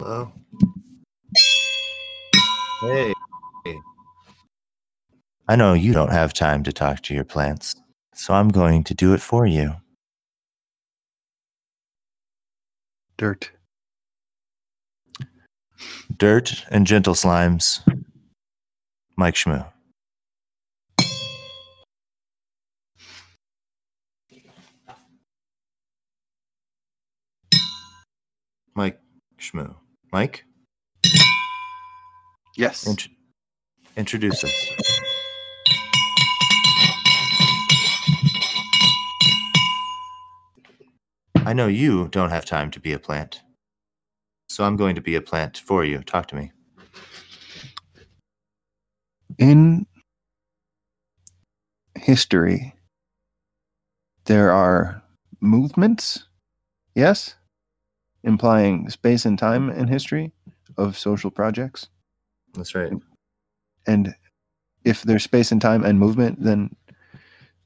Hello. Hey. I know you don't have time to talk to your plants, so I'm going to do it for you. Dirt. Dirt and gentle slimes. Mike Schmoo. Mike Schmoo. Mike? Yes. Introduce us. I know you don't have time to be a plant, so I'm going to be a plant for you. Talk to me. In history, there are movements, yes, implying space and time in history of social projects. That's right. And if there's space and time and movement, then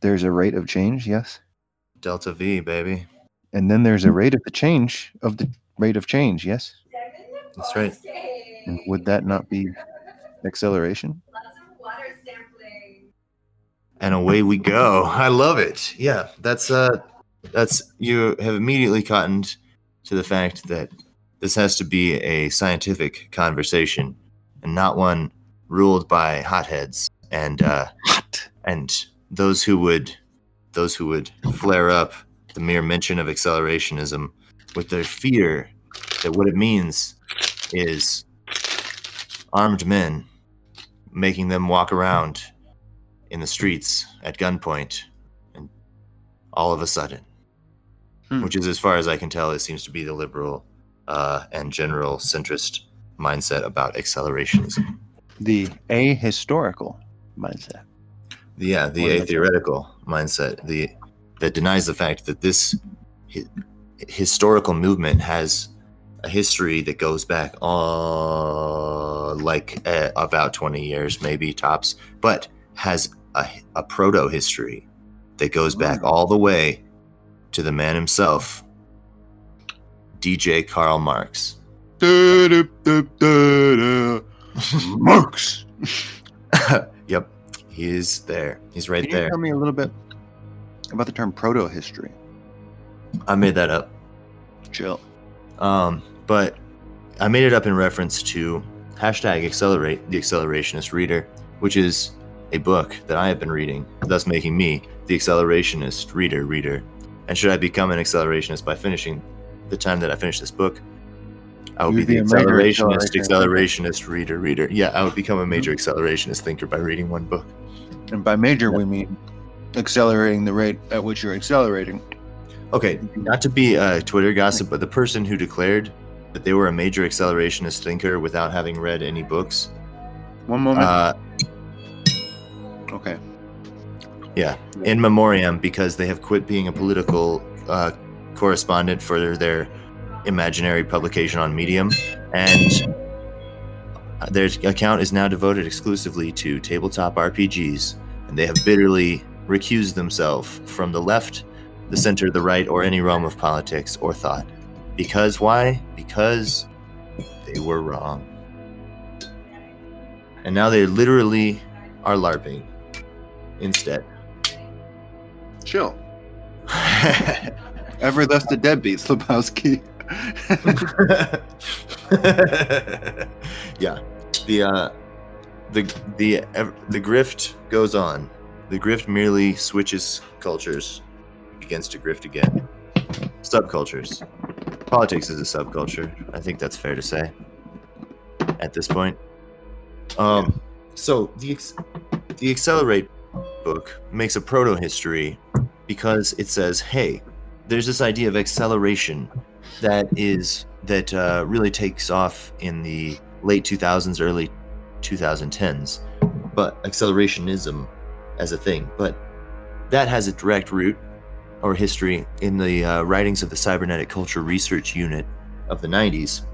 there's a rate of change, yes? Delta V, baby. And then there's a rate of the change of the rate of change, yes? That's right. And would that not be acceleration? And away we go. I love it. Yeah, that's you have immediately gotten to the fact that this has to be a scientific conversation and not one ruled by hotheads and those who would flare up the mere mention of accelerationism with their fear that what it means is armed men making them walk around in the streets at gunpoint, and all of a sudden, which is, as far as I can tell, it seems to be the liberal and general centrist mindset about accelerationism. The ahistorical mindset. Yeah, the atheoretical mindset. That denies the fact that this historical movement has a history that goes back about 20 years, maybe tops, but has a proto-history that goes back all the way to the man himself, DJ Karl Marx. Marx! Yep, he is there. He's right there. Can you tell me a little bit about the term proto-history? I made that up. Chill. But I made it up in reference to #Accelerate, the Accelerationist Reader, which is a book that I have been reading, thus making me the Accelerationist Reader. And should I become an Accelerationist by finishing the time that I finish this book, I would be the Accelerationist Reader. Yeah, I would become a major Accelerationist thinker by reading one book. And by major, we mean accelerating the rate at which you're accelerating. Okay, not to be Twitter gossip, but the person who declared that they were a major accelerationist thinker without having read any books. One moment. Okay. Yeah, in memoriam, because they have quit being a political correspondent for their imaginary publication on Medium, and their account is now devoted exclusively to tabletop RPGs, and they have bitterly recuse themselves from the left, the center, the right, or any realm of politics or thought. Because why? Because they were wrong. And now they literally are LARPing instead. Chill. Ever thus the deadbeat, Slabowski. Yeah. The grift goes on. The grift merely switches cultures against a grift again. Subcultures. Politics is a subculture. I think that's fair to say at this point. So the Accelerate book makes a proto-history because it says, hey, there's this idea of acceleration that really takes off in the late 2000s, early 2010s. But accelerationism as a thing, but that has a direct root or history in the writings of the Cybernetic Culture Research Unit of the 90s.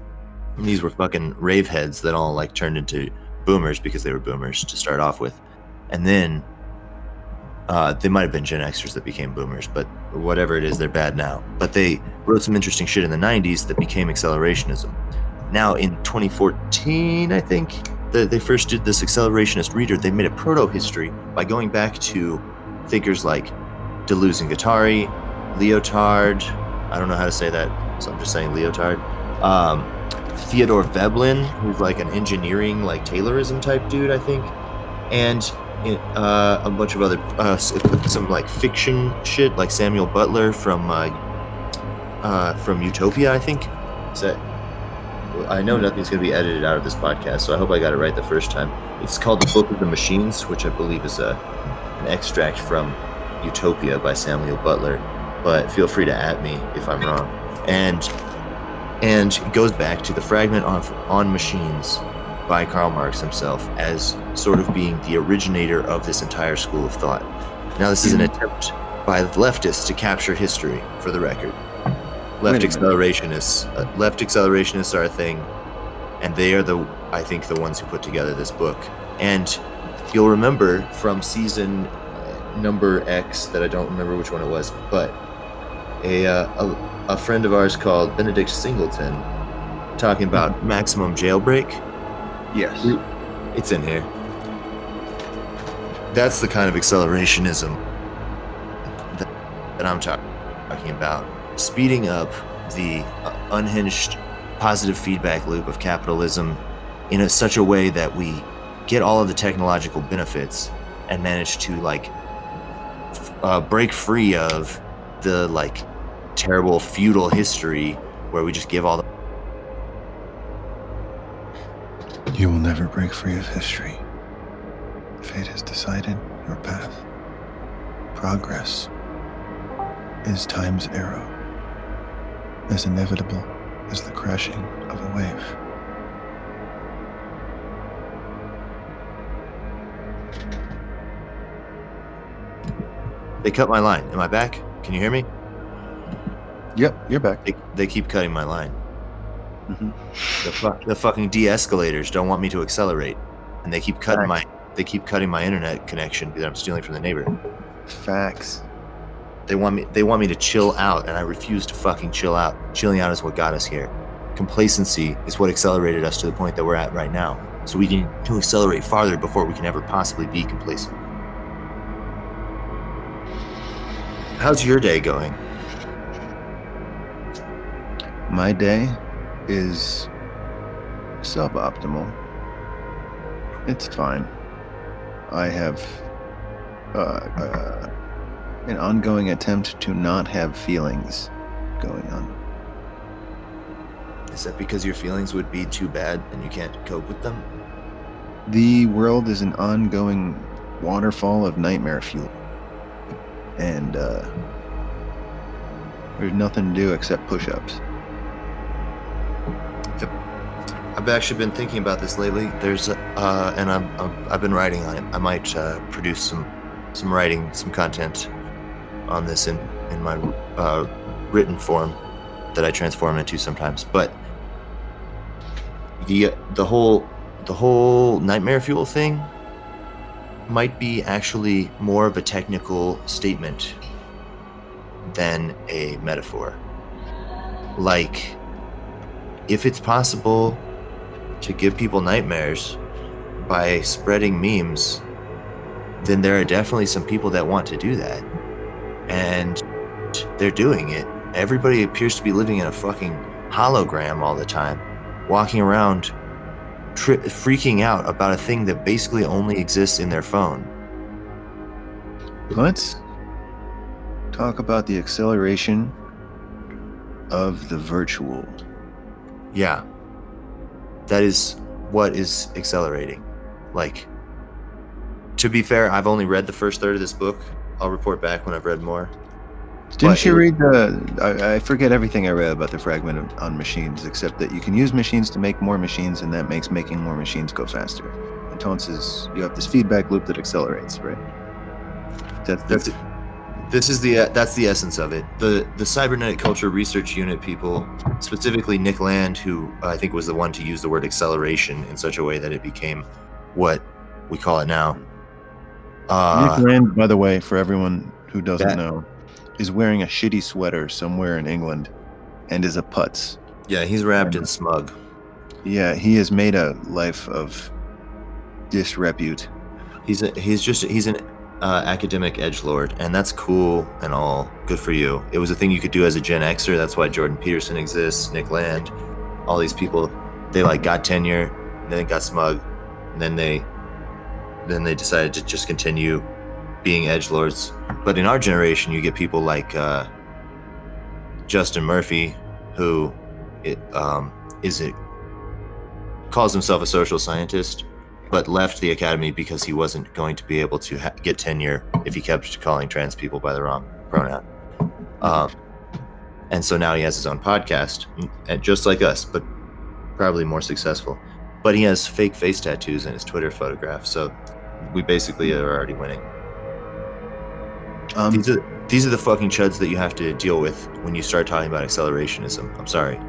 And these were fucking rave heads that all turned into boomers because they were boomers to start off with, and then they might have been Gen Xers that became boomers, but whatever it is, they're bad now. But they wrote some interesting shit in the 90s that became accelerationism. Now in 2014, I think, they first did this accelerationist reader. They made a proto-history by going back to thinkers like Deleuze and Guattari, Leotard, I don't know how to say that, so I'm just saying Leotard, Theodore Veblen, who's like an engineering, like Taylorism type dude, I think, and a bunch of other, some like fiction shit, like Samuel Butler from Utopia, I think. Is that, I know nothing's going to be edited out of this podcast, so I hope I got it right the first time. It's called The Book of the Machines, which I believe is an extract from Utopia by Samuel Butler, but feel free to at me if I'm wrong. And it goes back to the fragment on machines by Karl Marx himself as sort of being the originator of this entire school of thought. Now, this is an attempt by leftists to capture history, for the record. Left accelerationists are a thing, and they are the ones who put together this book. And you'll remember from season number X that I don't remember which one it was, but a friend of ours called Benedict Singleton talking about maximum jailbreak. Yes, it's in here. That's the kind of accelerationism that I'm talking about. Speeding up the unhinged positive feedback loop of capitalism in such a way that we get all of the technological benefits and manage to break free of the terrible feudal history where we just give all the... You will never break free of history. Fate has decided your path. Progress is time's arrow. As inevitable as the crashing of a wave. They cut my line. Am I back? Can you hear me? Yep, you're back. They keep cutting my line. Mm-hmm. The fucking de-escalators don't want me to accelerate, and they keep cutting my internet connection that I'm stealing from the neighbor. Facts. They want me to chill out, and I refuse to fucking chill out. Chilling out is what got us here. Complacency is what accelerated us to the point that we're at right now. So we need to accelerate farther before we can ever possibly be complacent. How's your day going? My day is suboptimal. It's fine. I have an ongoing attempt to not have feelings going on. Is that because your feelings would be too bad and you can't cope with them? The world is an ongoing waterfall of nightmare fuel. And there's nothing to do except push-ups. I've actually been thinking about this lately. There's and I've been writing on it. I might produce some writing, some content on this in my written form that I transform into sometimes. But the whole nightmare fuel thing might be actually more of a technical statement than a metaphor. Like, if it's possible to give people nightmares by spreading memes, then there are definitely some people that want to do that. And they're doing it. Everybody appears to be living in a fucking hologram all the time, walking around freaking out about a thing that basically only exists in their phone. Let's talk about the acceleration of the virtual. Yeah. That is what is accelerating. To be fair, I've only read the first third of this book. I'll report back when I've read more. I forget everything I read about the fragment on machines, except that you can use machines to make more machines, and that makes making more machines go faster. Entonces, you have this feedback loop that accelerates, right? That's the essence of it. The Cybernetic Culture Research Unit people, specifically Nick Land, who I think was the one to use the word acceleration in such a way that it became what we call it now. Nick Land, by the way, for everyone who doesn't know, is wearing a shitty sweater somewhere in England and is a putz. Yeah, he's wrapped in smug. Yeah, he has made a life of disrepute. He's just an academic edgelord, and that's cool and all. Good for you. It was a thing you could do as a Gen Xer. That's why Jordan Peterson exists, Nick Land, all these people. They like got tenure, and then it got smug, and then they decided to just continue being edgelords. But in our generation, you get people like Justin Murphy, who calls himself a social scientist, but left the academy because he wasn't going to be able to get tenure if he kept calling trans people by the wrong pronoun. And so now he has his own podcast, and just like us, but probably more successful. But he has fake face tattoos in his Twitter photograph, so we basically are already winning. These are the fucking chuds that you have to deal with when you start talking about accelerationism. I'm sorry.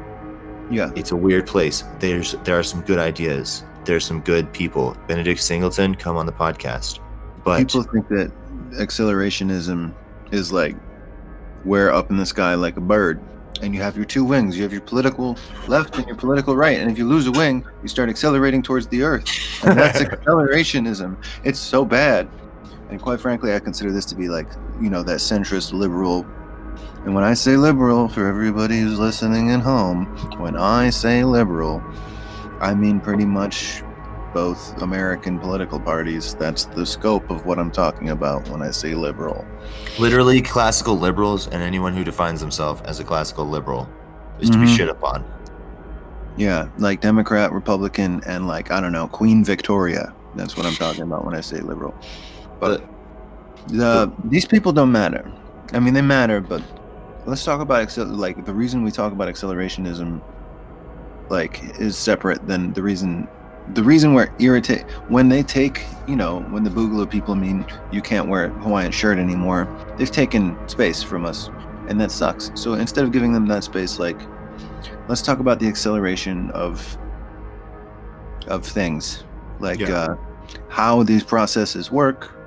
Yeah. It's a weird place. There are some good ideas. There's some good people. Benedict Singleton, come on the podcast. But people think that accelerationism is like we're up in the sky like a bird, and you have your two wings. You have your political left and your political right. And if you lose a wing, you start accelerating towards the earth. And that's accelerationism. It's so bad. And quite frankly, I consider this to be like, you know, that centrist liberal. And when I say liberal, for everybody who's listening at home, when I say liberal, I mean pretty much both American political parties. That's the scope of what I'm talking about when I say liberal. Literally classical liberals and anyone who defines themselves as a classical liberal is to be shit upon. Yeah, like Democrat, Republican, and like, I don't know, Queen Victoria. That's what I'm talking about when I say liberal. But these people don't matter. I mean, they matter, but let's talk about the reason we talk about accelerationism, like, is separate than the reason we're irritated when they take, you know, when the Boogaloo people mean you can't wear a Hawaiian shirt anymore. They've taken space from us, and that sucks. So instead of giving them that space, like, let's talk about the acceleration of things, like how these processes work.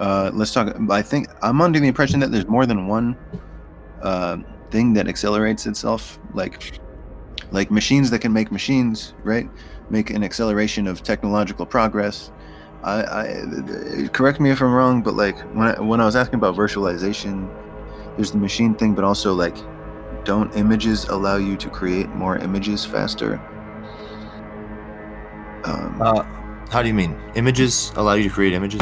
Let's talk. I think I'm under the impression that there's more than one thing that accelerates itself, like machines that can make machines, right? Make an acceleration of technological progress. I correct me if I'm wrong, but like when I was asking about virtualization, there's the machine thing, but also like, don't images allow you to create more images faster? How do you mean? Images allow you to create images?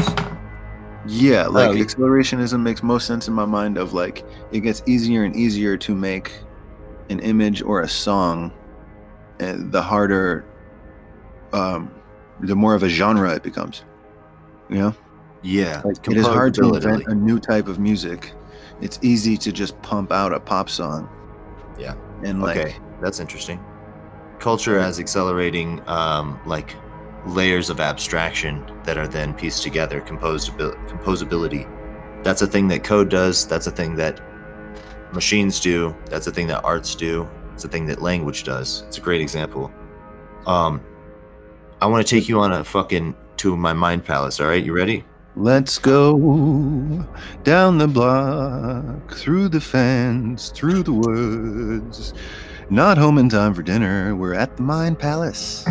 Yeah, like accelerationism makes most sense in my mind of like, it gets easier and easier to make an image or a song, and the harder, the more of a genre it becomes, you know? Yeah. Like, it is hard to invent a new type of music. It's easy to just pump out a pop song. Yeah. And like, okay, that's interesting. Culture as accelerating, like, layers of abstraction that are then pieced together, composability. That's a thing that code does. That's a thing that machines do. That's a thing that arts do. It's a thing that language does. It's a great example. I want to take you on to my mind palace. All right, you ready? Let's go down the block, through the fence, through the woods. Not home in time for dinner. We're at the mind palace.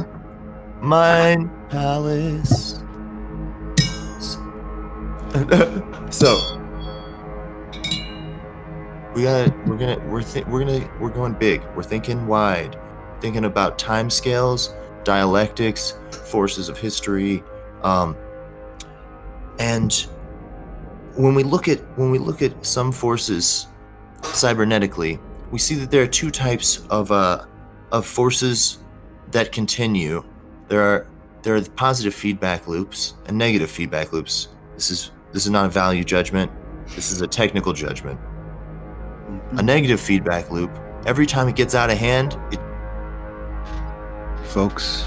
Mind palace. So we're going big. We're thinking wide, thinking about time scales, dialectics, forces of history, and when we look at some forces cybernetically, we see that there are two types of forces that continue. There are positive feedback loops and negative feedback loops. This is not a value judgment. This is a technical judgment. A negative feedback loop, every time it gets out of hand, it... Folks,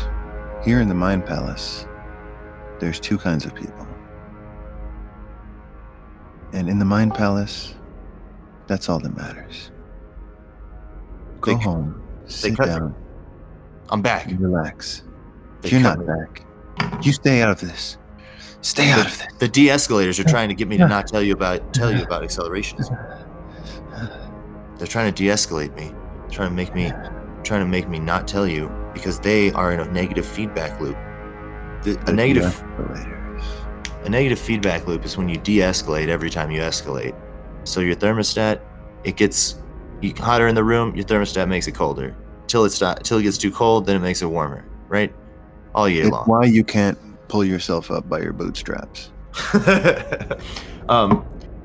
here in the Mind Palace, there's two kinds of people. And in the Mind Palace, that's all that matters. Go home, sit down. I'm back. Relax. You're not back. You stay out of this. Stay out of this. The de-escalators are trying to get me to not tell you about accelerationism. They're trying to de-escalate me, trying to make me not tell you because they are in a negative feedback loop. A negative feedback loop is when you de-escalate every time you escalate. So your thermostat, it gets hotter in the room, your thermostat makes it colder. Till it gets too cold, then it makes it warmer, right? All year long. It's why you can't pull yourself up by your bootstraps.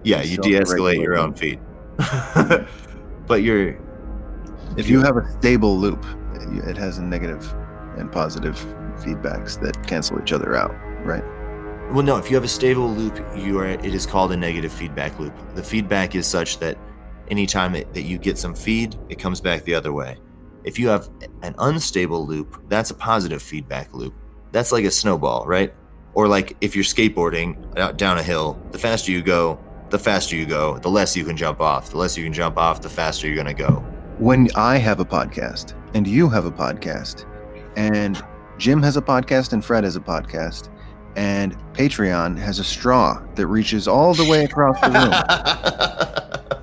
Yeah, you de-escalate your own feet. But if you have a stable loop, it has a negative and positive feedbacks that cancel each other out, right? Well, no, if you have a stable loop, it is called a negative feedback loop. The feedback is such that anytime that you get some feed, it comes back the other way. If you have an unstable loop, that's a positive feedback loop. That's like a snowball, right? Or like if you're skateboarding out down a hill, the faster you go, the less you can jump off. The less you can jump off, the faster you're going to go. When I have a podcast and you have a podcast and Jim has a podcast and Fred has a podcast and Patreon has a straw that reaches all the way across the room.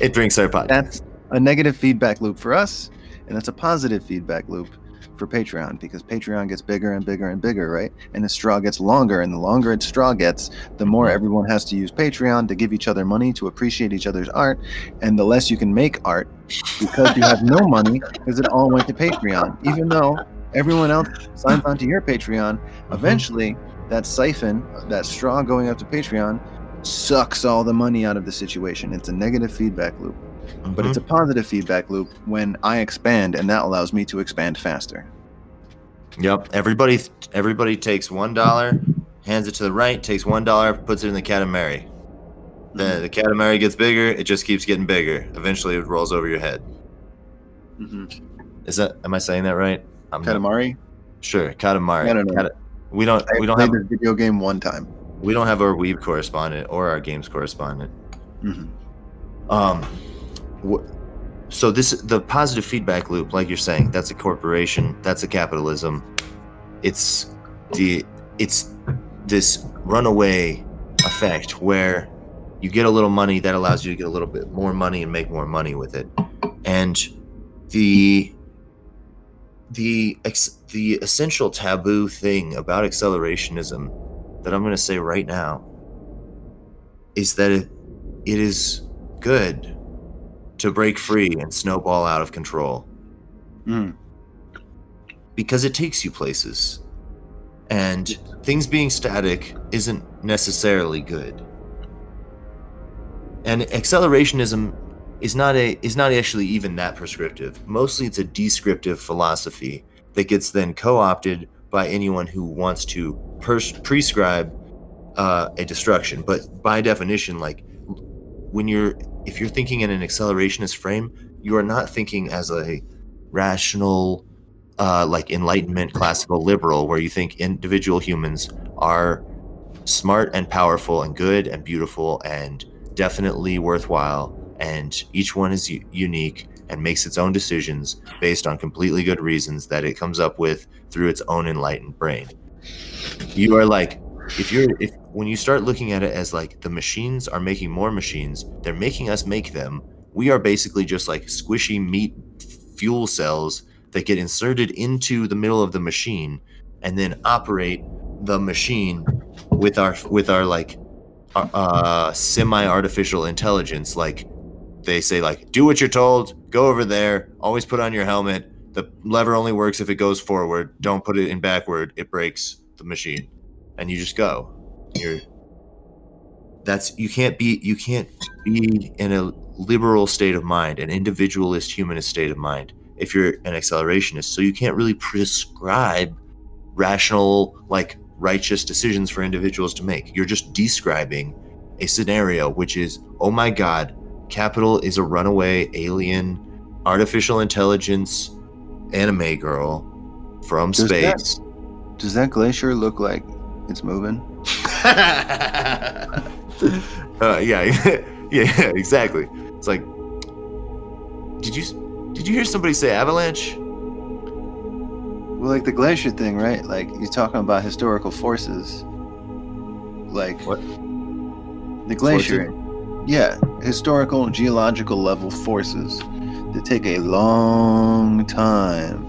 It drinks our podcast. That's a negative feedback loop for us, and that's a positive feedback loop for Patreon, because Patreon gets bigger and bigger and bigger, right? And the straw gets longer, and the longer its straw gets, the more everyone has to use Patreon to give each other money to appreciate each other's art, and the less you can make art because you have no money because it all went to Patreon. Even though everyone else signs onto your Patreon, eventually that siphon, that straw going up to Patreon, sucks all the money out of the situation. It's a negative feedback loop. But it's a positive feedback loop when I expand, and that allows me to expand faster. Yep. Everybody takes $1, hands it to the right, takes $1, puts it in the Katamari. The Katamari gets bigger. It just keeps getting bigger. Eventually, it rolls over your head. Am I saying that right? Katamari? Sure, Katamari. No. We don't have a video game one time. We don't have our Weeb correspondent or our games correspondent. So the positive feedback loop, like you're saying, that's a corporation, that's a capitalism. It's this runaway effect where you get a little money that allows you to get a little bit more money and make more money with it. And the essential taboo thing about accelerationism that I'm going to say right now is that it is good to break free and snowball out of control. Because it takes you places. And things being static isn't necessarily good. And accelerationism is not actually even that prescriptive. Mostly it's a descriptive philosophy that gets then co-opted by anyone who wants to prescribe a destruction. But by definition, like, if you're thinking in an accelerationist frame, you are not thinking as a rational, like Enlightenment classical liberal, where you think individual humans are smart and powerful and good and beautiful and definitely worthwhile, and each one is unique and makes its own decisions based on completely good reasons that it comes up with through its own enlightened brain. You are like, when you start looking at it as like the machines are making more machines, they're making us make them. We are basically just like squishy meat fuel cells that get inserted into the middle of the machine and then operate the machine with our like semi-artificial intelligence. Like they say, like, do what you're told, go over there, always put on your helmet. The lever only works if it goes forward. Don't put it in backward. It breaks the machine. And you just go. You can't be in a liberal state of mind, an individualist humanist state of mind, if you're an accelerationist. So you can't really prescribe rational, like righteous decisions for individuals to make. You're just describing a scenario, which is, oh my God, capital is a runaway alien artificial intelligence anime girl from space. Does that glacier look like it's moving? Yeah, exactly. It's like, did you hear somebody say avalanche? Well, like the glacier thing, right? Like you're talking about historical forces. Like what? The glacier. Forces? Yeah, historical geological level forces that take a long time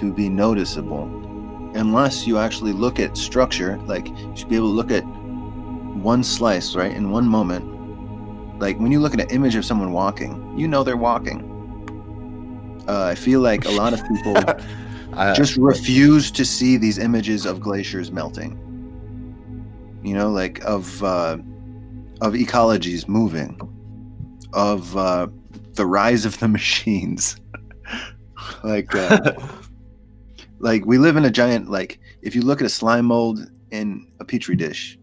to be noticeable. Unless you actually look at structure, like you should be able to look at one slice, right, in one moment. Like when you look at an image of someone walking, you know they're walking. I feel like a lot of people just refuse to see these images of glaciers melting. You know, like of ecologies moving, of the rise of the machines. Like we live in a giant, like if you look at a slime mold in a petri dish,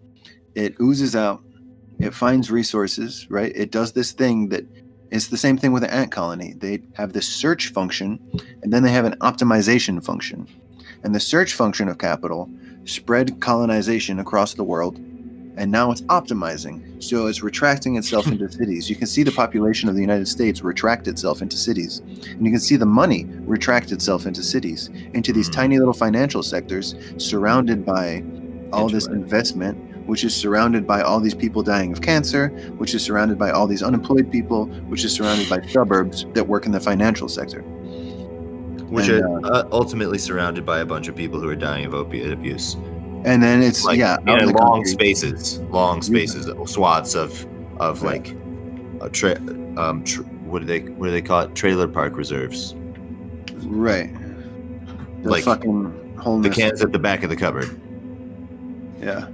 it oozes out, it finds resources, right? It does this thing that it's the same thing with an ant colony. They have this search function, and then they have an optimization function. And the search function of capital spread colonization across the world, and now it's optimizing. So it's retracting itself into cities. You can see the population of the United States retract itself into cities. And you can see the money retract itself into cities, into these tiny little financial sectors surrounded by all this investment, which is surrounded by all these people dying of cancer, which is surrounded by all these unemployed people, which is surrounded by suburbs that work in the financial sector. Which are ultimately surrounded by a bunch of people who are dying of opiate abuse. And then it's, like, yeah. And long spaces, swaths of yeah. like, what do they call it? Trailer park reserves. Right. The like fucking homeless. The cans at the back of the cupboard. Yeah.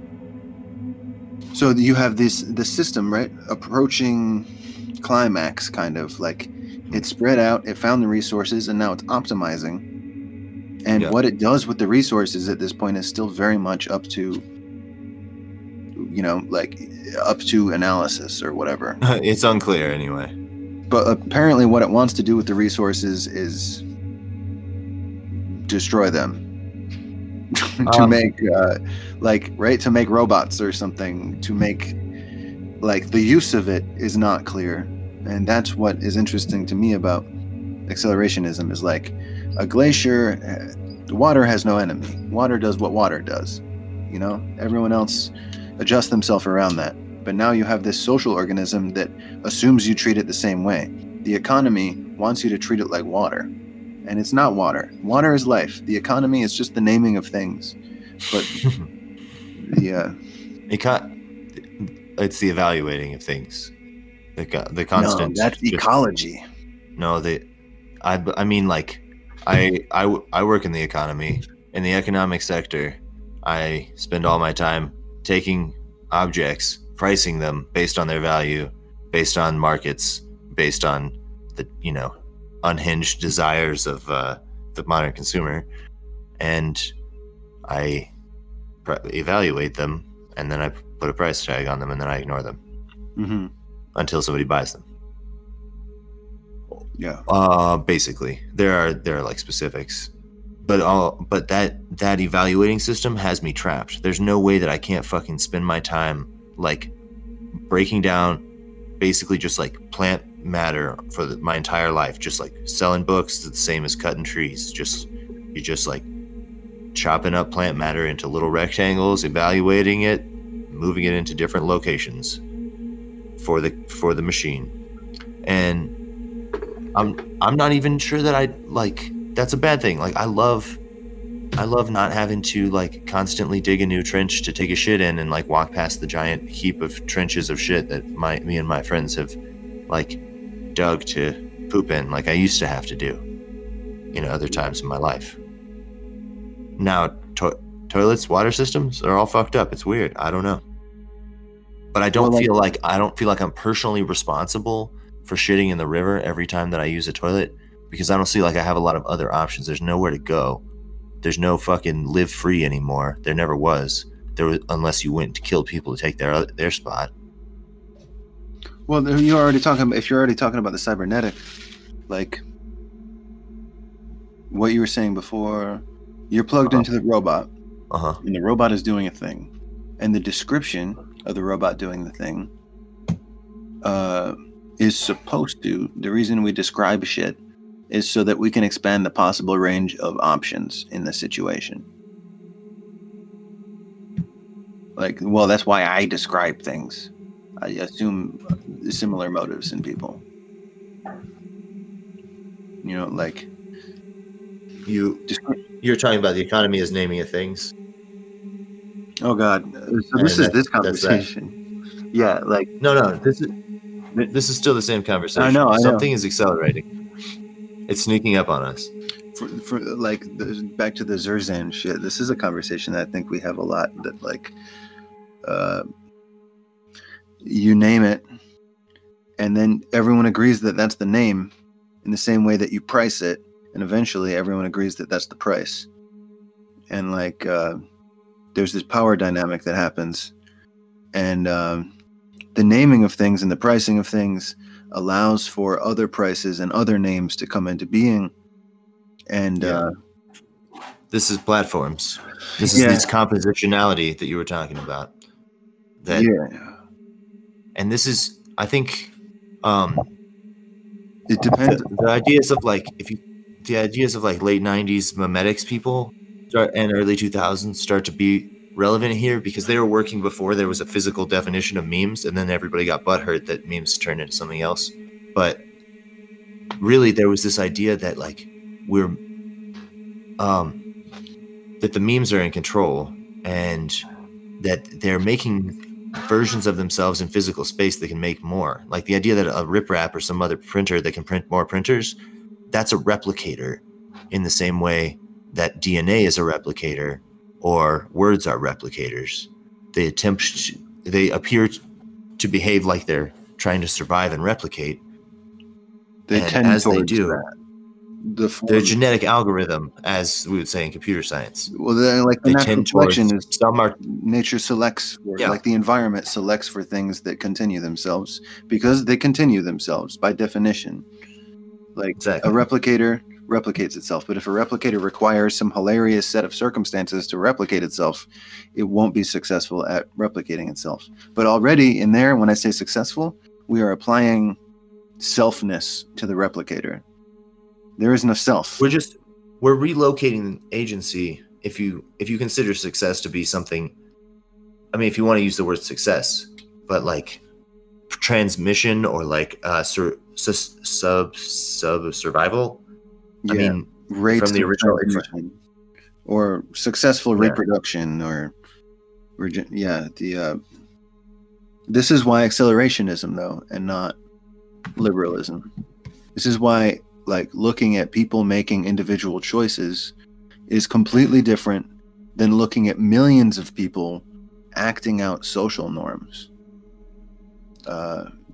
So you have this system, right, approaching climax, kind of like it spread out, it found the resources, and now it's optimizing. And what it does with the resources at this point is still very much up to, you know, like up to analysis or whatever. It's unclear anyway. But apparently what it wants to do with the resources is destroy them. to make to make robots or something, to make like the use of it is not clear. And that's what is interesting to me about accelerationism is like a glacier, water has no enemy. Water does what water does, you know, everyone else adjusts themselves around that. But now you have this social organism that assumes you treat it the same way. The economy wants you to treat it like water. And it's not water. Water is life. The economy is just the naming of things. But it's the evaluating of things. The constant. No, that's ecology. No, I mean, I work in the economy. In the economic sector, I spend all my time taking objects, pricing them based on their value, based on markets, based on the, you know, unhinged desires of the modern consumer, and I evaluate them, and then I put a price tag on them, and then I ignore them until somebody buys them. Yeah. Basically, there are like specifics, but that evaluating system has me trapped. There's no way that I can't fucking spend my time like breaking down, basically just like plant matter for my entire life, just like selling books is the same as cutting trees. You're just like chopping up plant matter into little rectangles, evaluating it, moving it into different locations for the machine. And I'm not even sure that I like that's a bad thing. Like I love not having to like constantly dig a new trench to take a shit in and like walk past the giant heap of trenches of shit that me and my friends have like dug to poop in, like I used to have to do, you know, other times in my life. Now toilets, water systems are all fucked up. It's weird. I don't know, but I don't feel like I'm personally responsible for shitting in the river every time that I use a toilet, because I don't see like I have a lot of other options. There's nowhere to go. There's no fucking live free anymore. There never was. There was, unless you went to kill people to take their spot. Well, if you're already talking about the cybernetic, like what you were saying before, you're plugged into the robot, and the robot is doing a thing, and the description of the robot doing the thing is supposed to. The reason we describe shit is so that we can expand the possible range of options in the situation. Like, well, that's why I describe things. I assume similar motives in people. You know, like You're talking about the economy as naming of things. Oh God! So this is this conversation. Yeah, like no, this is still the same conversation. I know. Something is accelerating. It's sneaking up on us. For like back to the Zerzan shit. This is a conversation that I think we have a lot. That like, you name it, and then everyone agrees that that's the name, in the same way that you price it, and eventually everyone agrees that that's the price. And like, there's this power dynamic that happens, and the naming of things and the pricing of things allows for other prices and other names to come into being. And this is platforms. This is this compositionality that you were talking about. That, and this is, I think, it depends. The ideas of like late 90s memetics people and early 2000s start to be relevant here, because they were working before there was a physical definition of memes, and then everybody got butthurt that memes turned into something else. But really, there was this idea that like we're that the memes are in control, and that they're making versions of themselves in physical space that can make more. Like the idea that a riprap or some other printer that can print more printers, that's a replicator in the same way that DNA is a replicator or words are replicators. They appear to behave like they're trying to survive and replicate. Their genetic algorithm, as we would say in computer science. Well, like the natural selection is nature selects, like the environment selects for things that continue themselves, because they continue themselves by definition. Like exactly. A replicator replicates itself, but if a replicator requires some hilarious set of circumstances to replicate itself, it won't be successful at replicating itself. But already in there, when I say successful, we are applying selfness to the replicator. There is no self. We're relocating agency. If you consider success to be something, I mean, if you want to use the word success, but like transmission or like survival. I mean, rates from the original or successful reproduction this is why accelerationism though, and not liberalism. This is why. Like looking at people making individual choices is completely different than looking at millions of people acting out social norms.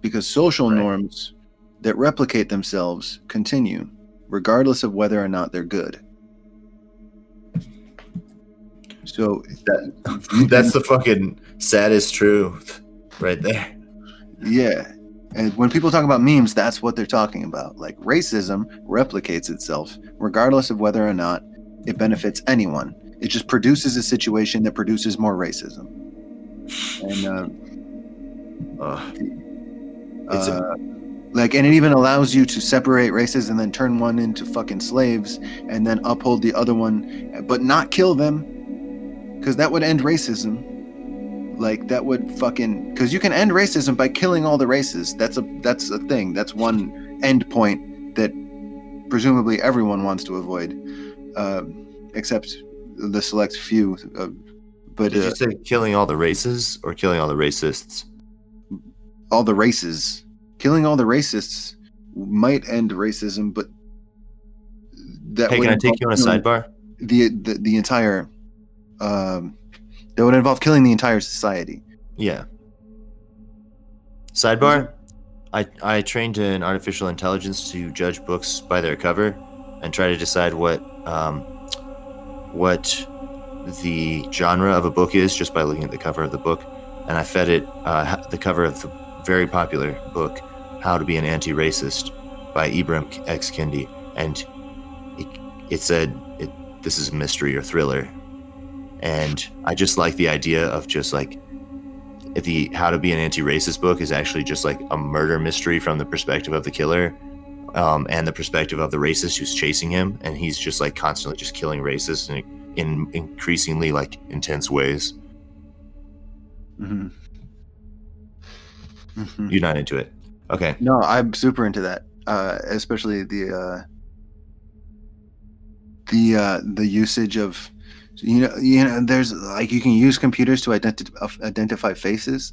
Because social norms that replicate themselves continue, regardless of whether or not they're good. So that's the fucking saddest truth right there. Yeah. And when people talk about memes, that's what they're talking about. Like racism replicates itself regardless of whether or not it benefits anyone. It just produces a situation that produces more racism. And and it even allows you to separate races and then turn one into fucking slaves and then uphold the other one, but not kill them, because that would end racism. Like that would fucking, because you can end racism by killing all the races. That's a thing. That's one end point that presumably everyone wants to avoid, except the select few. But did you say killing all the races or killing all the racists? All the races. Killing all the racists might end racism, but that. Hey, can I take you on a sidebar? The entire. That would involve killing the entire society. Yeah. Sidebar, I trained in artificial intelligence to judge books by their cover and try to decide what the genre of a book is just by looking at the cover of the book. And I fed it the cover of the very popular book, How to Be an Anti-Racist by Ibram X. Kendi. And it said, this is a mystery or thriller. And I just like the idea of just like the How to Be an Anti-Racist book is actually just like a murder mystery from the perspective of the killer and the perspective of the racist who's chasing him. And he's just like constantly just killing racists in increasingly like intense ways. Mm-hmm. Mm-hmm. You're not into it. Okay. No, I'm super into that. Especially the usage of, you know, there's like, you can use computers to identify faces,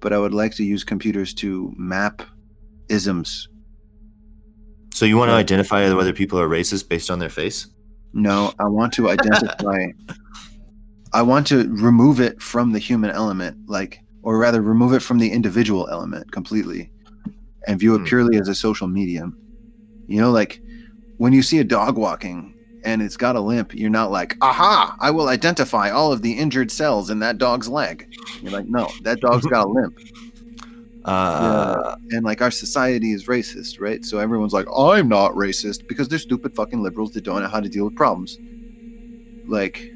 but I would like to use computers to map isms. So you want to identify whether people are racist based on their face? No, I want to identify. I want to remove it from the human element, or rather remove it from the individual element completely and view it purely as a social medium. You know, like when you see a dog walking and it's got a limp, you're not like, aha, I will identify all of the injured cells in that dog's leg. You're like, no, that dog's got a limp. And like, our society is racist, right? So everyone's like, I'm not racist, because they're stupid fucking liberals that don't know how to deal with problems. Like,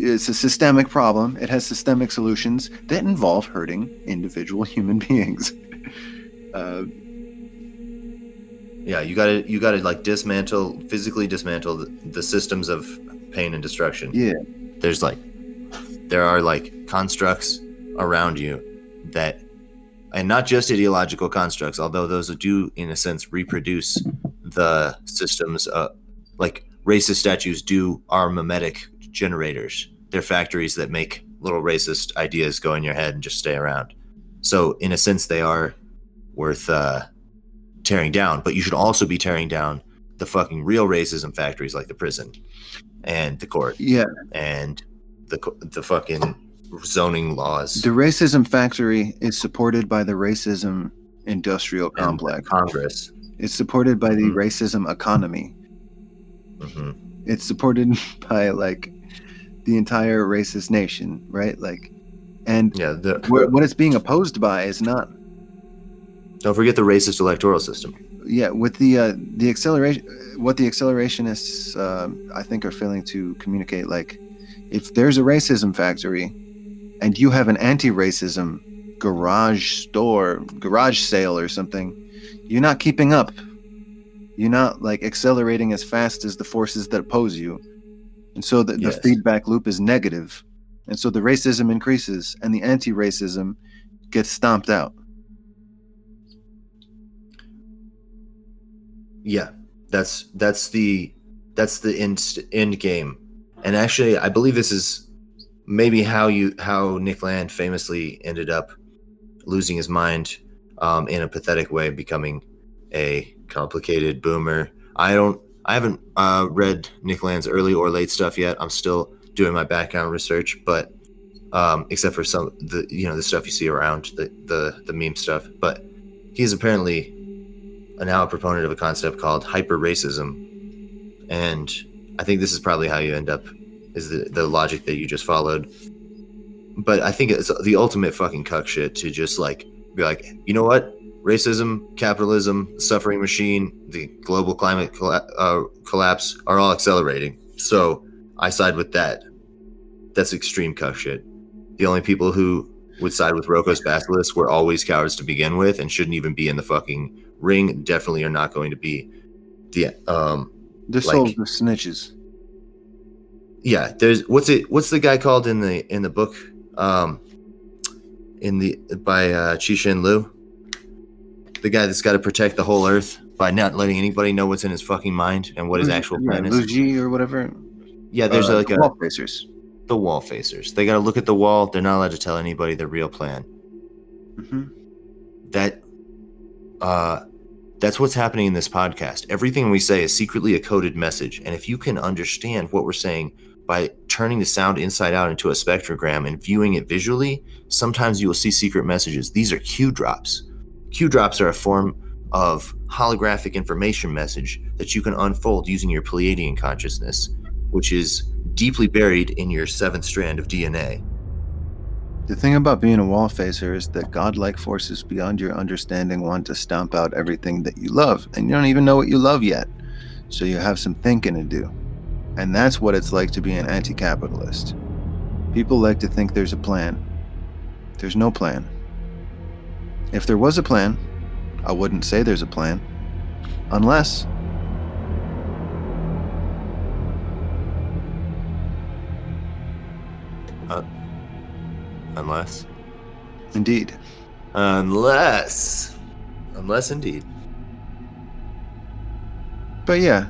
it's a systemic problem. It has systemic solutions that involve hurting individual human beings. Yeah, you gotta like physically dismantle the systems of pain and destruction. Yeah, there are constructs around you that. And not just ideological constructs, although those do, in a sense, reproduce the systems. Like racist statues are mimetic generators. They're factories that make little racist ideas go in your head and just stay around. So, in a sense, they are worth tearing down. But you should also be tearing down the fucking real racism factories, like the prison and the court. Yeah, and the fucking zoning laws. The racism factory is supported by the racism industrial complex. Congress. It's supported by the racism economy. Mm-hmm. It's supported by like the entire racist nation, right? Like, and yeah, what it's being opposed by is not. Don't forget the racist electoral system. Yeah, with the acceleration, what the accelerationists I think are failing to communicate, like, if there's a racism factory, and you have an anti-racism garage sale or something, you're not keeping up. You're not like accelerating as fast as the forces that oppose you. And so the feedback loop is negative. And so the racism increases and the anti-racism gets stomped out. Yeah, that's the end game. And actually, I believe this is maybe how Nick Land famously ended up losing his mind in a pathetic way, becoming a complicated boomer. I haven't read Nick Land's early or late stuff yet. I'm still doing my background research, but except for some the stuff you see around the meme stuff. But he's apparently now a proponent of a concept called hyper racism, and I think this is probably how you end up. Is the logic that you just followed. But I think it's the ultimate fucking cuck shit to just like be like, you know what, racism, capitalism, suffering machine, the global climate collapse are all accelerating, so I side with that. That's extreme cuck shit. The only people who would side with Roko's Basilisk were always cowards to begin with and shouldn't even be in the fucking ring, definitely are not going to be the they're souls of snitches. Yeah, there's what's the guy called in the book by Cixin Liu? The guy that's got to protect the whole earth by not letting anybody know what's in his fucking mind and what his actual plan is. Luigi or whatever. Yeah, there's the wall facers. The wall facers. They got to look at the wall. They're not allowed to tell anybody their real plan. Mm-hmm. That's what's happening in this podcast. Everything we say is secretly a coded message. And if you can understand what we're saying by turning the sound inside out into a spectrogram and viewing it visually, sometimes you will see secret messages. These are cue drops. Cue drops are a form of holographic information message that you can unfold using your Pleiadian consciousness, which is deeply buried in your seventh strand of DNA. The thing about being a wall facer is that godlike forces beyond your understanding want to stomp out everything that you love, and you don't even know what you love yet. So you have some thinking to do. And that's what it's like to be an anti-capitalist. People like to think there's a plan. There's no plan. If there was a plan, I wouldn't say there's a plan. Unless... Unless. Indeed. Unless indeed. But yeah,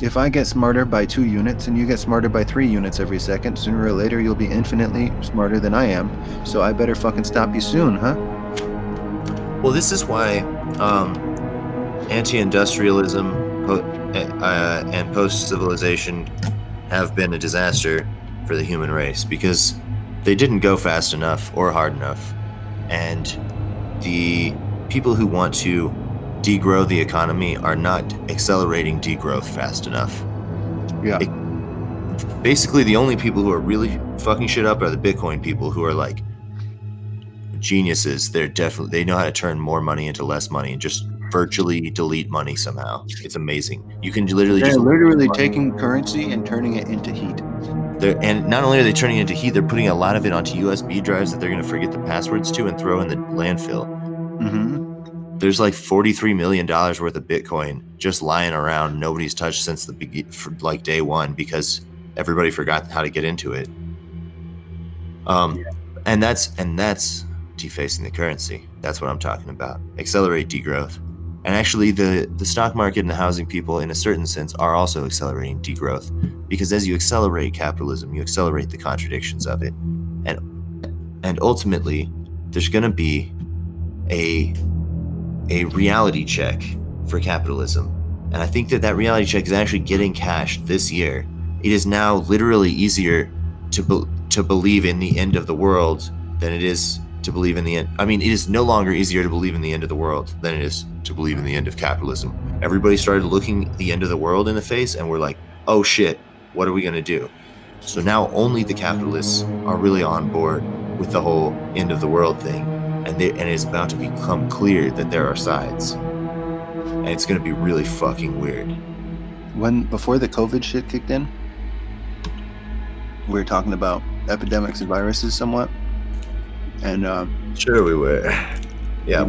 If I get smarter by 2 units and you get smarter by 3 units every second, sooner or later you'll be infinitely smarter than I am. So I better fucking stop you soon, huh? Well, this is why anti-industrialism and post-civilization have been a disaster for the human race, because they didn't go fast enough or hard enough. And the people who want to degrow the economy are not accelerating degrowth fast enough. Yeah. Basically, the only people who are really fucking shit up are the Bitcoin people, who are like geniuses. They're definitely, they know how to turn more money into less money and just virtually delete money somehow. It's amazing. You can literally they're taking currency and turning it into heat. And not only are they turning it into heat, they're putting a lot of it onto USB drives that they're going to forget the passwords to and throw in the landfill. Mm-hmm. There's like $43 million worth of Bitcoin just lying around. Nobody's touched since the day one, because everybody forgot how to get into it. And that's defacing the currency. That's what I'm talking about. Accelerate degrowth. And actually, the stock market and the housing people, in a certain sense, are also accelerating degrowth, because as you accelerate capitalism, you accelerate the contradictions of it. And ultimately, there's going to be a reality check for capitalism. And I think that reality check is actually getting cashed this year. It is now literally easier to believe in the end of the world than it is to believe in the end. I mean, it is no longer easier to believe in the end of the world than it is to believe in the end of capitalism. Everybody started looking the end of the world in the face and we're like, oh shit, what are we gonna do? So now only the capitalists are really on board with the whole end of the world thing. And it's about to become clear that there are sides. And it's going to be really fucking weird. Before the COVID shit kicked in, we were talking about epidemics and viruses somewhat. And sure we were. Yeah,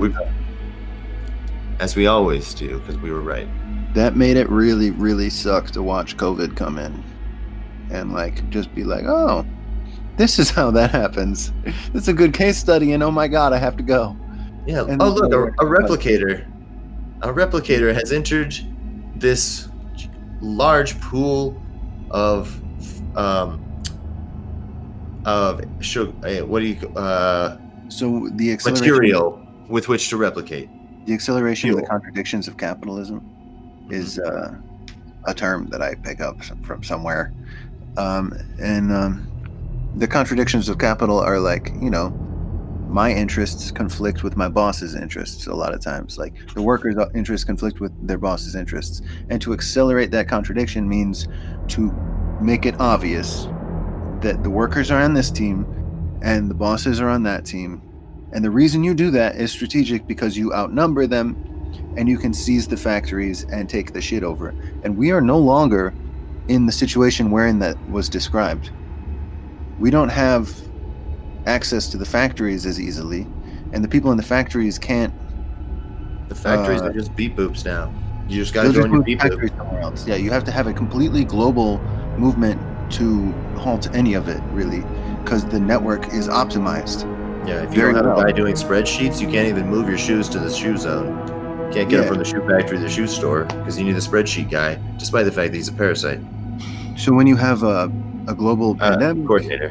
as we always do, because we were right. That made it really, really suck to watch COVID come in. And just be like, oh, this is how that happens. It's a good case study, and oh my god, I have to go. Yeah. And oh look, a replicator. A replicator has entered this large pool of sugar. What do you? So the material with which to replicate. The acceleration of the contradictions of capitalism is a term that I pick up from somewhere, the contradictions of capital are my interests conflict with my boss's interests a lot of times. The workers' interests conflict with their boss's interests. And to accelerate that contradiction means to make it obvious that the workers are on this team and the bosses are on that team. And the reason you do that is strategic, because you outnumber them and you can seize the factories and take the shit over. And we are no longer in the situation wherein that was described. We don't have access to the factories as easily, and the people in the factories can't. The factories are just beep boops now. You just gotta join your beep boops somewhere else. Yeah, you have to have a completely global movement to halt any of it, really, because the network is optimized. Yeah, if you're not a guy doing spreadsheets, you can't even move your shoes to the shoe zone. You can't get them from the shoe factory to the shoe store because you need a spreadsheet guy, despite the fact that he's a parasite. So when you have a global pandemic coordinator.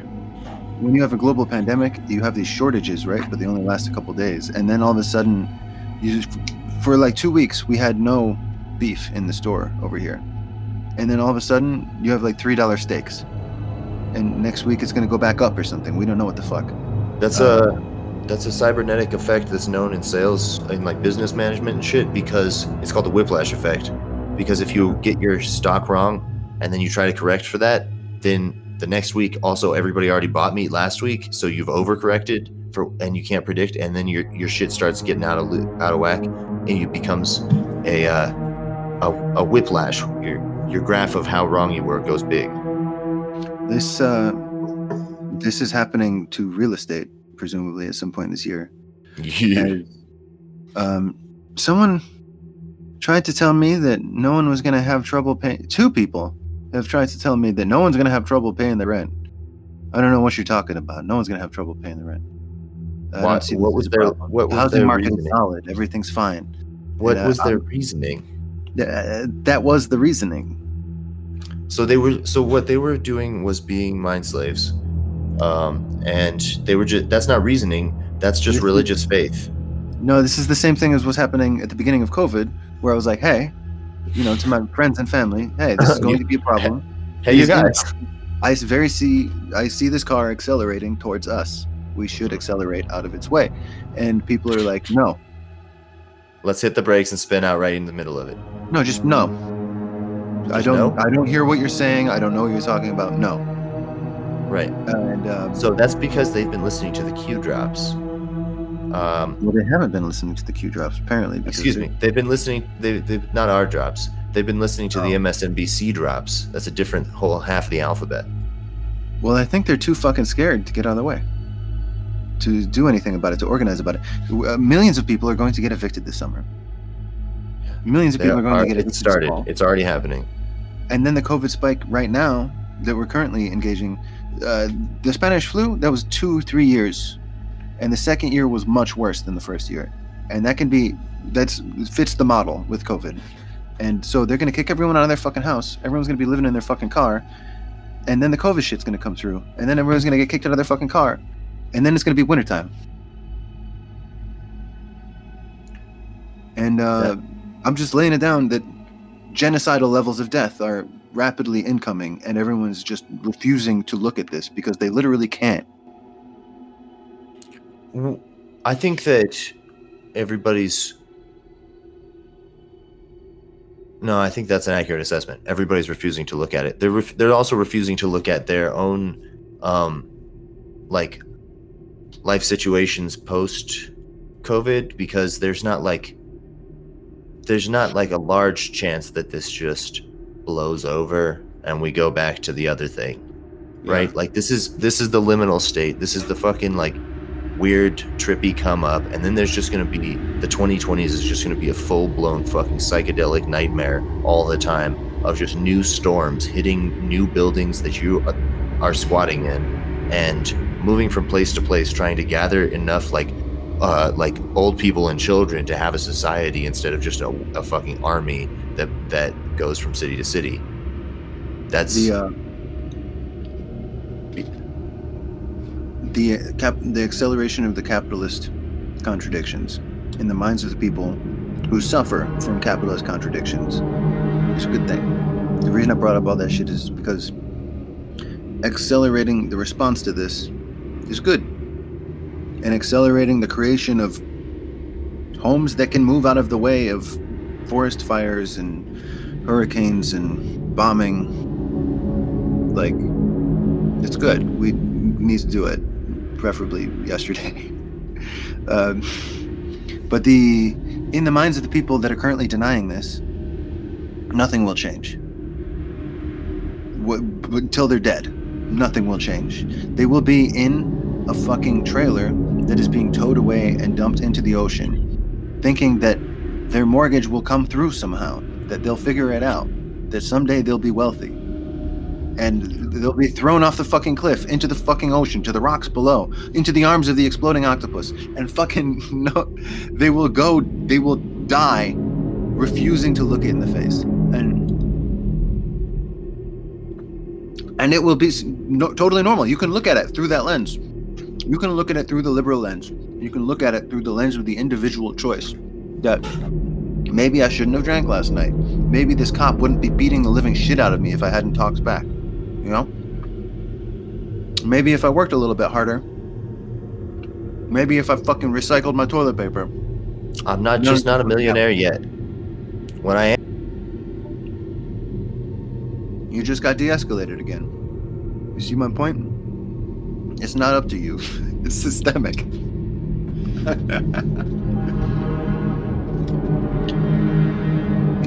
When you have a global pandemic, you have these shortages, right? But they only last a couple days, and then all of a sudden, for 2 weeks, we had no beef in the store over here, and then all of a sudden, you have $3 steaks, and next week it's going to go back up or something. We don't know what the fuck. That's a cybernetic effect that's known in sales and business management and shit, because it's called the whiplash effect. Because if you get your stock wrong, and then you try to correct for that, then the next week, also everybody already bought meat last week, so you've overcorrected and you can't predict, and then your shit starts getting out of whack, and it becomes a whiplash. Your graph of how wrong you were goes big. This is happening to real estate, presumably at some point this year. Yeah. And, someone tried to tell me that no one was going to have trouble paying. Two people have tried to tell me that no one's going to have trouble paying the rent. I don't know what you're talking about. No one's going to have trouble paying the rent. What was the housing market is solid. Everything's fine. What was their reasoning? That was the reasoning. So what they were doing was being mind slaves, and they were just. That's not reasoning. That's just religious faith. No, this is the same thing as what's happening at the beginning of COVID, where I was like, hey, you know, to my friends and family, hey, this is going to be a problem. Hey, you guys. I see this car accelerating towards us. We should accelerate out of its way. And people are like, no. Let's hit the brakes and spin out right in the middle of it. No, just no. I don't hear what you're saying. I don't know what you're talking about. No. Right. And so that's because they've been listening to the cue drops. Well, they haven't been listening to the cue drops, apparently. Excuse me. They've been listening. They've not our drops. They've been listening to the MSNBC drops. That's a different whole half of the alphabet. Well, I think they're too fucking scared to get out of the way, to do anything about it, to organize about it. Millions of people are going to get evicted this summer. Millions of people are going to get evicted. It started. It's already happening. And then the COVID spike right now that we're currently engaging, the Spanish flu, that was 2-3 years. And the second year was much worse than the first year. And that fits the model with COVID. And so they're going to kick everyone out of their fucking house. Everyone's going to be living in their fucking car. And then the COVID shit's going to come through. And then everyone's going to get kicked out of their fucking car. And then it's going to be wintertime. And I'm just laying it down that genocidal levels of death are rapidly incoming. And everyone's just refusing to look at this because they literally can't. I think that I think that's an accurate assessment. Everybody's refusing to look at it. They're also refusing to look at their own, like, life situations post COVID, because there's not a large chance that this just blows over and we go back to the other thing, right? Yeah. Like this is the liminal state. This is the fucking like weird trippy come up, and then there's just going to be the 2020s is just going to be a full-blown fucking psychedelic nightmare all the time of just new storms hitting new buildings that you are squatting in and moving from place to place, trying to gather enough like old people and children to have a society instead of just a fucking army that goes from city to city. That's the acceleration of the capitalist contradictions in the minds of the people who suffer from capitalist contradictions is a good thing. The reason I brought up all that shit is because accelerating the response to this is good. And accelerating the creation of homes that can move out of the way of forest fires and hurricanes and bombing, like, it's good. We need to do it. Preferably yesterday. But in the minds of the people that are currently denying this, nothing will change. Until they're dead, nothing will change. They will be in a fucking trailer that is being towed away and dumped into the ocean, thinking that their mortgage will come through somehow, that they'll figure it out, that someday they'll be wealthy. And they'll be thrown off the fucking cliff, into the fucking ocean, to the rocks below, into the arms of the exploding octopus. And fucking no, they will die refusing to look it in the face. And it will be totally normal. You can look at it through that lens. You can look at it through the liberal lens. You can look at it through the lens of the individual choice. That maybe I shouldn't have drank last night. Maybe this cop wouldn't be beating the living shit out of me if I hadn't talked back. You know? Maybe if I worked a little bit harder. Maybe if I fucking recycled my toilet paper. I'm not a millionaire yet. When I am. You just got de-escalated again. You see my point? It's not up to you. It's systemic.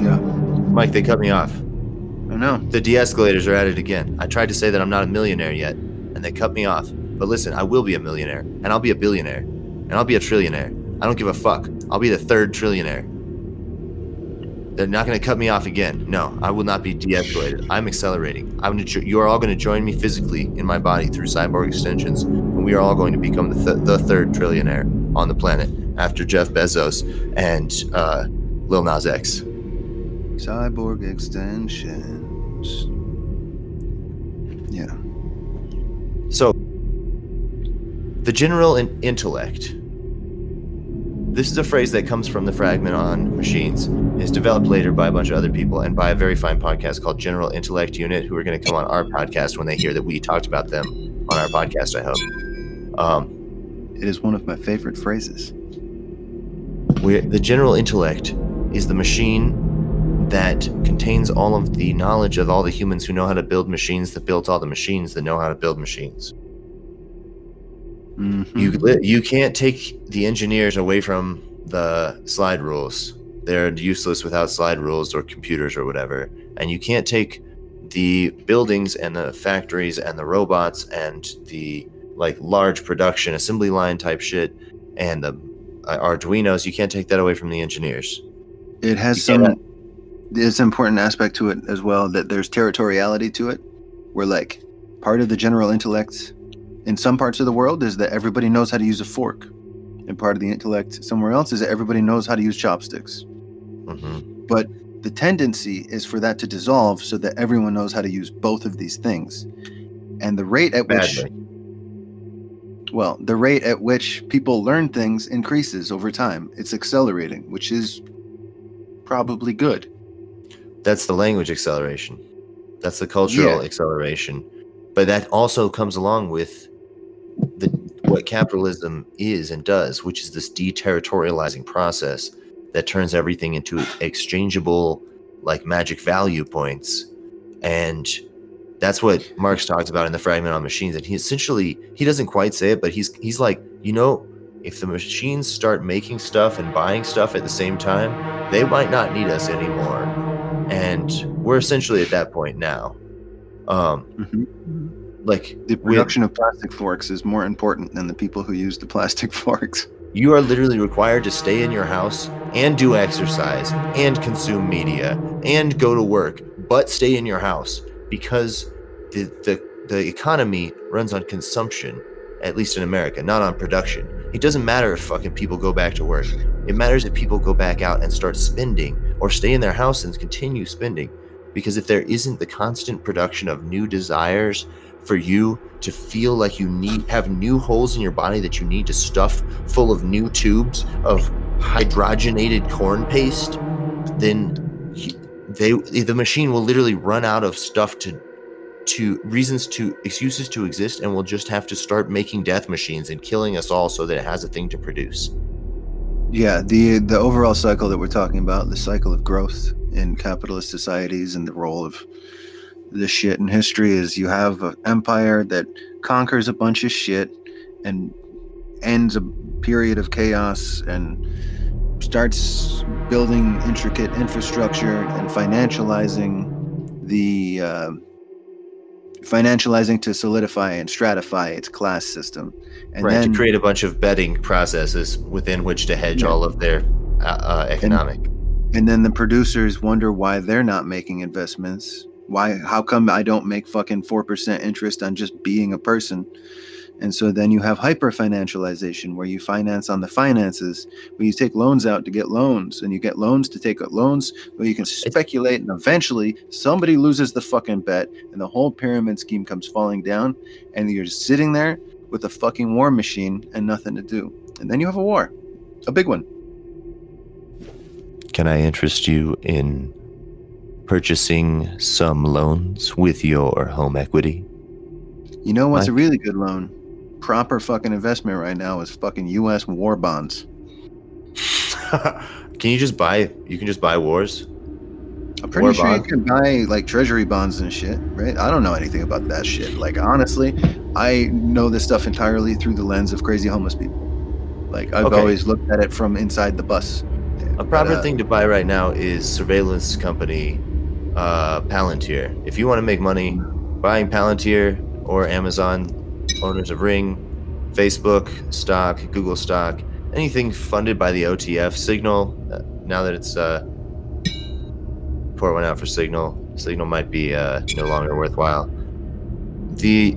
Yeah. Mike, they cut me off. I know. The de-escalators are at it again. I tried to say that I'm not a millionaire yet, and they cut me off. But listen, I will be a millionaire, and I'll be a billionaire, and I'll be a trillionaire. I don't give a fuck. I'll be the third trillionaire. They're not going to cut me off again. No, I will not be de-escalated. I'm accelerating. You are all going to join me physically in my body through cyborg extensions, and we are all going to become the third trillionaire on the planet after Jeff Bezos and Lil Nas X. Cyborg extensions. So, the general intellect. This is a phrase that comes from the fragment on machines. It's developed later by a bunch of other people and by a very fine podcast called General Intellect Unit, who are going to come on our podcast when they hear that we talked about them on our podcast, I hope. It is one of my favorite phrases. The general intellect is the machine that contains all of the knowledge of all the humans who know how to build machines, that built all the machines that know how to build machines. Mm-hmm. You can't take the engineers away from the slide rules. They're useless without slide rules or computers or whatever. And you can't take the buildings and the factories and the robots and the like large production assembly line type shit and the Arduinos. You can't take that away from the engineers. It has there's an important aspect to it as well, that there's territoriality to it. Where like part of the general intellect in some parts of the world is that everybody knows how to use a fork. And part of the intellect somewhere else is that everybody knows how to use chopsticks. Mm-hmm. But the tendency is for that to dissolve so that everyone knows how to use both of these things. And the rate at the rate at which people learn things increases over time. It's accelerating, which is probably good. That's the language acceleration. That's the cultural acceleration. But that also comes along with what capitalism is and does, which is this deterritorializing process that turns everything into exchangeable, like magic value points. And that's what Marx talks about in the Fragment on Machines. And he doesn't quite say it, but he's like, you know, if the machines start making stuff and buying stuff at the same time, they might not need us anymore. And we're essentially at that point now. Like the production of plastic forks is more important than the people who use the plastic forks. You are literally required to stay in your house and do exercise and consume media and go to work, but stay in your house because the economy runs on consumption, at least in America, not on production. It doesn't matter if fucking people go back to work. It matters if people go back out and start spending or stay in their house and continue spending. Because if there isn't the constant production of new desires for you to feel like you have new holes in your body that you need to stuff full of new tubes of hydrogenated corn paste, then the machine will literally run out of stuff to reasons to excuses to exist, and will just have to start making death machines and killing us all so that it has a thing to produce. Yeah, the overall cycle that we're talking about, the cycle of growth in capitalist societies and the role of this shit in history, is you have an empire that conquers a bunch of shit and ends a period of chaos and starts building intricate infrastructure and financializing to solidify and stratify its class system, and right, then to create a bunch of betting processes within which to hedge all of their economic. And then the producers wonder why they're not making investments. How come I don't make fucking 4% interest on just being a person? And so then you have hyper-financialization, where you finance on the finances, where you take loans out to get loans, and you get loans to take out loans, where you can speculate, and eventually somebody loses the fucking bet, and the whole pyramid scheme comes falling down, and you're just sitting there with a fucking war machine and nothing to do. And then you have a war. A big one. Can I interest you in purchasing some loans with your home equity? You know what's a really good loan? Proper fucking investment right now is fucking U.S. war bonds. You can just buy wars? I'm pretty sure you can buy, like, treasury bonds and shit, right? I don't know anything about that shit. Like, honestly, I know this stuff entirely through the lens of crazy homeless people. Like, I've always looked at it from inside the bus. A proper thing to buy right now is surveillance company Palantir. If you want to make money, buying Palantir or Amazon, owners of Ring, Facebook stock, Google stock, anything funded by the OTF, Signal, now that it's pour one out for Signal. Signal might be no longer worthwhile. If you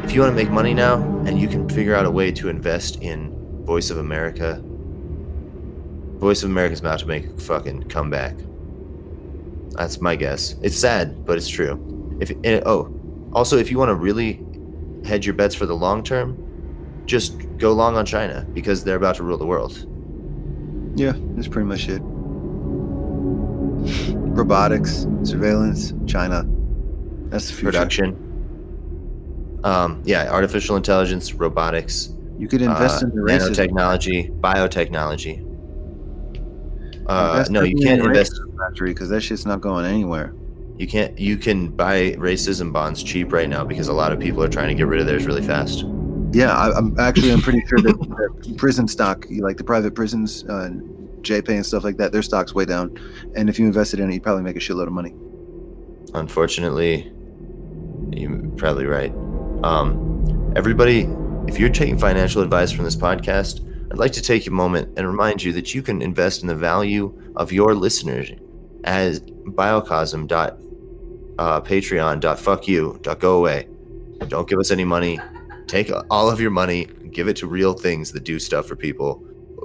want to make money now and you can figure out a way to invest in Voice of America, Voice of America's about to make a fucking comeback. That's my guess. It's sad, but it's true. If you want to really hedge your bets for the long term, just go long on China, because they're about to rule the world. Yeah, that's pretty much it. Robotics, surveillance, China. That's the future. Production. Artificial intelligence, robotics. You could invest in the racism. Nanotechnology, biotechnology. You can't invest in factory, because that shit's not going anywhere. You can't. You can buy racism bonds cheap right now because a lot of people are trying to get rid of theirs really fast. Yeah, I'm pretty sure that prison stock, like the private prisons, J-Pay and stuff like that, their stock's way down. And if you invested in it, you probably make a shitload of money. Unfortunately, you're probably right. Everybody, if you're taking financial advice from this podcast, I'd like to take a moment and remind you that you can invest in the value of your listeners as biocosm.patreon.fuckyou.goaway. Don't give us any money. Take all of your money and give it to real things that do stuff for people.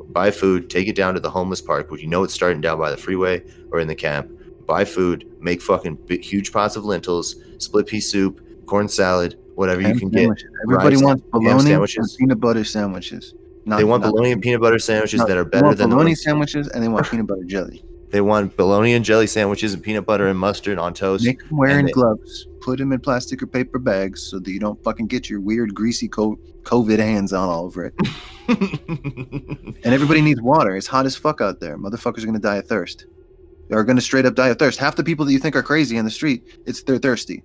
Buy food, take it down to the homeless park, which you know it's starting down by the freeway or in the camp. Buy food, make fucking huge pots of lentils, split pea soup, corn salad, whatever you can get. Everybody wants bologna and peanut butter sandwiches. Bologna and peanut butter sandwiches that are better than bologna sandwiches, and they want peanut butter jelly. They want bologna and jelly sandwiches and peanut butter and mustard on toast. Make them wearing gloves. Put them in plastic or paper bags so that you don't fucking get your weird, greasy COVID hands on all over it. And everybody needs water. It's hot as fuck out there. Motherfuckers are going to die of thirst. They are going to straight up die of thirst. Half the people that you think are crazy in the street, they're thirsty.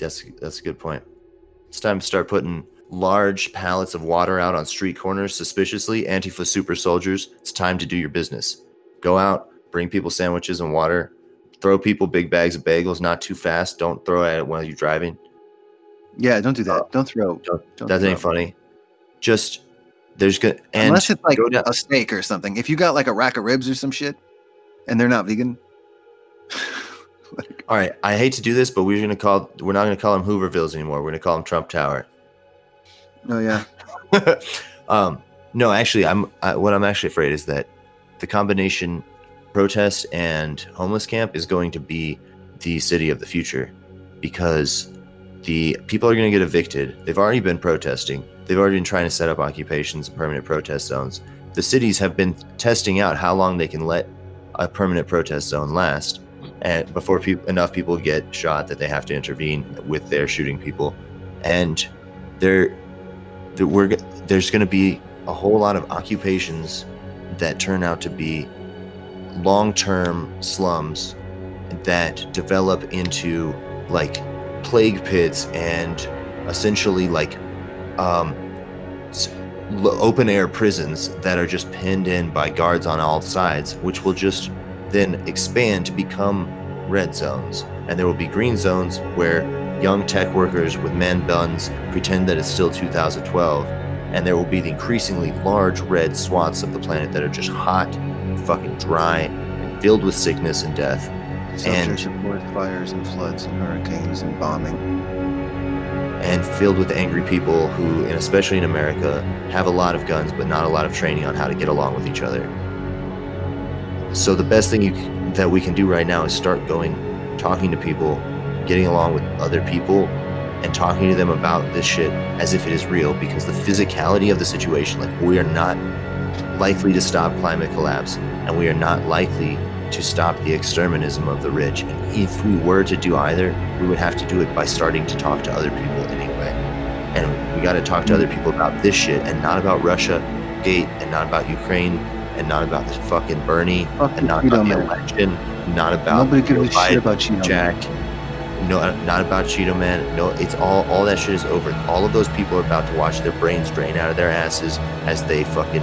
Yes, that's a good point. It's time to start putting large pallets of water out on street corners suspiciously. Antifa super soldiers, it's time to do your business. Go out, bring people sandwiches and water. Throw people big bags of bagels, not too fast. Don't throw at it while you're driving. Yeah, don't do that. Don't throw. Ain't funny. Just, there's good. Unless it's like a steak or something. If you got like a rack of ribs or some shit and they're not vegan. All right, I hate to do this, but we're not going to call them Hoovervilles anymore. We're going to call them Trump Tower. Oh yeah. What I'm actually afraid is that the combination protest and homeless camp is going to be the city of the future, because the people are going to get evicted. They've already been protesting. They've already been trying to set up occupations and permanent protest zones. The cities have been testing out how long they can let a permanent protest zone last, and before enough people get shot that they have to intervene with their shooting people. And there's going to be a whole lot of occupations that turn out to be long-term slums that develop into like plague pits and essentially like open-air prisons that are just penned in by guards on all sides, which will just then expand to become red zones. And there will be green zones where young tech workers with man buns pretend that it's still 2012, and there will be the increasingly large red swaths of the planet that are just hot and fucking dry and filled with sickness and death. Forest fires and floods and hurricanes and bombing. And filled with angry people who, and especially in America, have a lot of guns but not a lot of training on how to get along with each other. So the best thing that we can do right now is start going, talking to people, getting along with other people, and talking to them about this shit as if it is real, because the physicality of the situation, like, we are not likely to stop climate collapse, and we are not likely to stop the exterminism of the rich. And if we were to do either, we would have to do it by starting to talk to other people anyway. And we got to talk to other people about this shit, and not about Russia Gate, and not about Ukraine, and not about the fucking Bernie, and not about the election, not about nobody gives a shit about Jack. No, not about Cheeto Man. No, it's all that shit is over. All of those people are about to watch their brains drain out of their asses as they fucking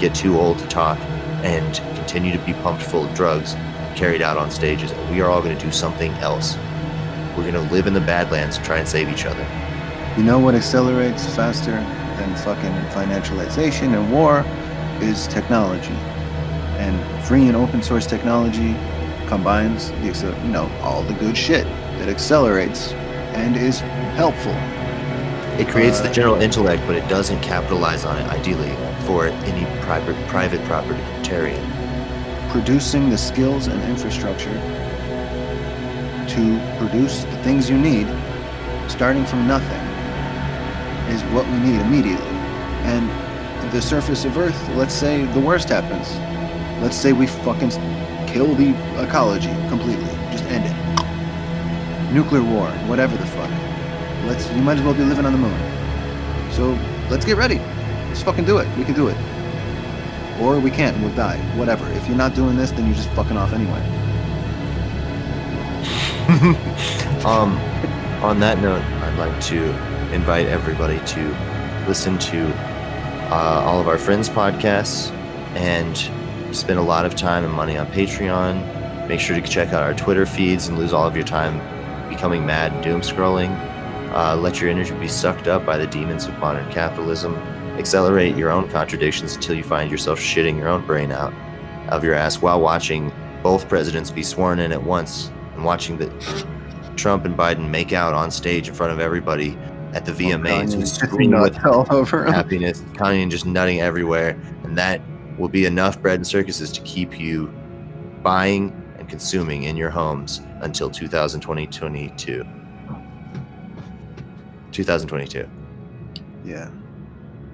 get too old to talk and continue to be pumped full of drugs and carried out on stages. And we are all going to do something else. We're going to live in the Badlands and try and save each other. You know what accelerates faster than fucking financialization and war is technology. And free and open source technology combines all the good shit. It accelerates and is helpful. It creates the general intellect, but it doesn't capitalize on it, ideally, for any private propertarian. Producing the skills and infrastructure to to produce the things you need, starting from nothing, is what we need immediately. And the surface of Earth, let's say the worst happens. Let's say we fucking kill the ecology completely. Just end it. Nuclear war, whatever the fuck. You might as well be living on the moon. So let's get ready. Let's fucking do it. We can do it. Or we can't and we'll die. Whatever. If you're not doing this, then you're just fucking off anyway. On that note, I'd like to invite everybody to listen to all of our friends' podcasts and spend a lot of time and money on Patreon. Make sure to check out our Twitter feeds and lose all of your time becoming mad and doom scrolling. Let your energy be sucked up by the demons of modern capitalism. Accelerate your own contradictions until you find yourself shitting your own brain out of your ass while watching both presidents be sworn in at once and watching the Trump and Biden make out on stage in front of everybody at the VMAs with happiness, Kanye and just nutting everywhere, and that will be enough bread and circuses to keep you buying and consuming in your homes until 2022. Yeah.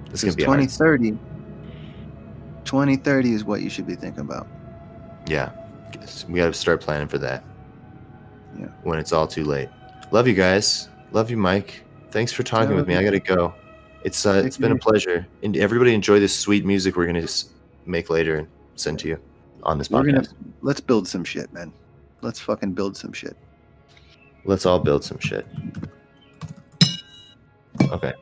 This is going to be 2030. Hard. 2030 is what you should be thinking about. Yeah. We got to start planning for that. Yeah. When it's all too late. Love you guys. Love you, Mike. Thanks for talking with me. I got to go. It's been a pleasure. And everybody enjoy this sweet music we're going to make later and send to you on this podcast. Let's build some shit, man. Let's fucking build some shit. Let's all build some shit. Okay.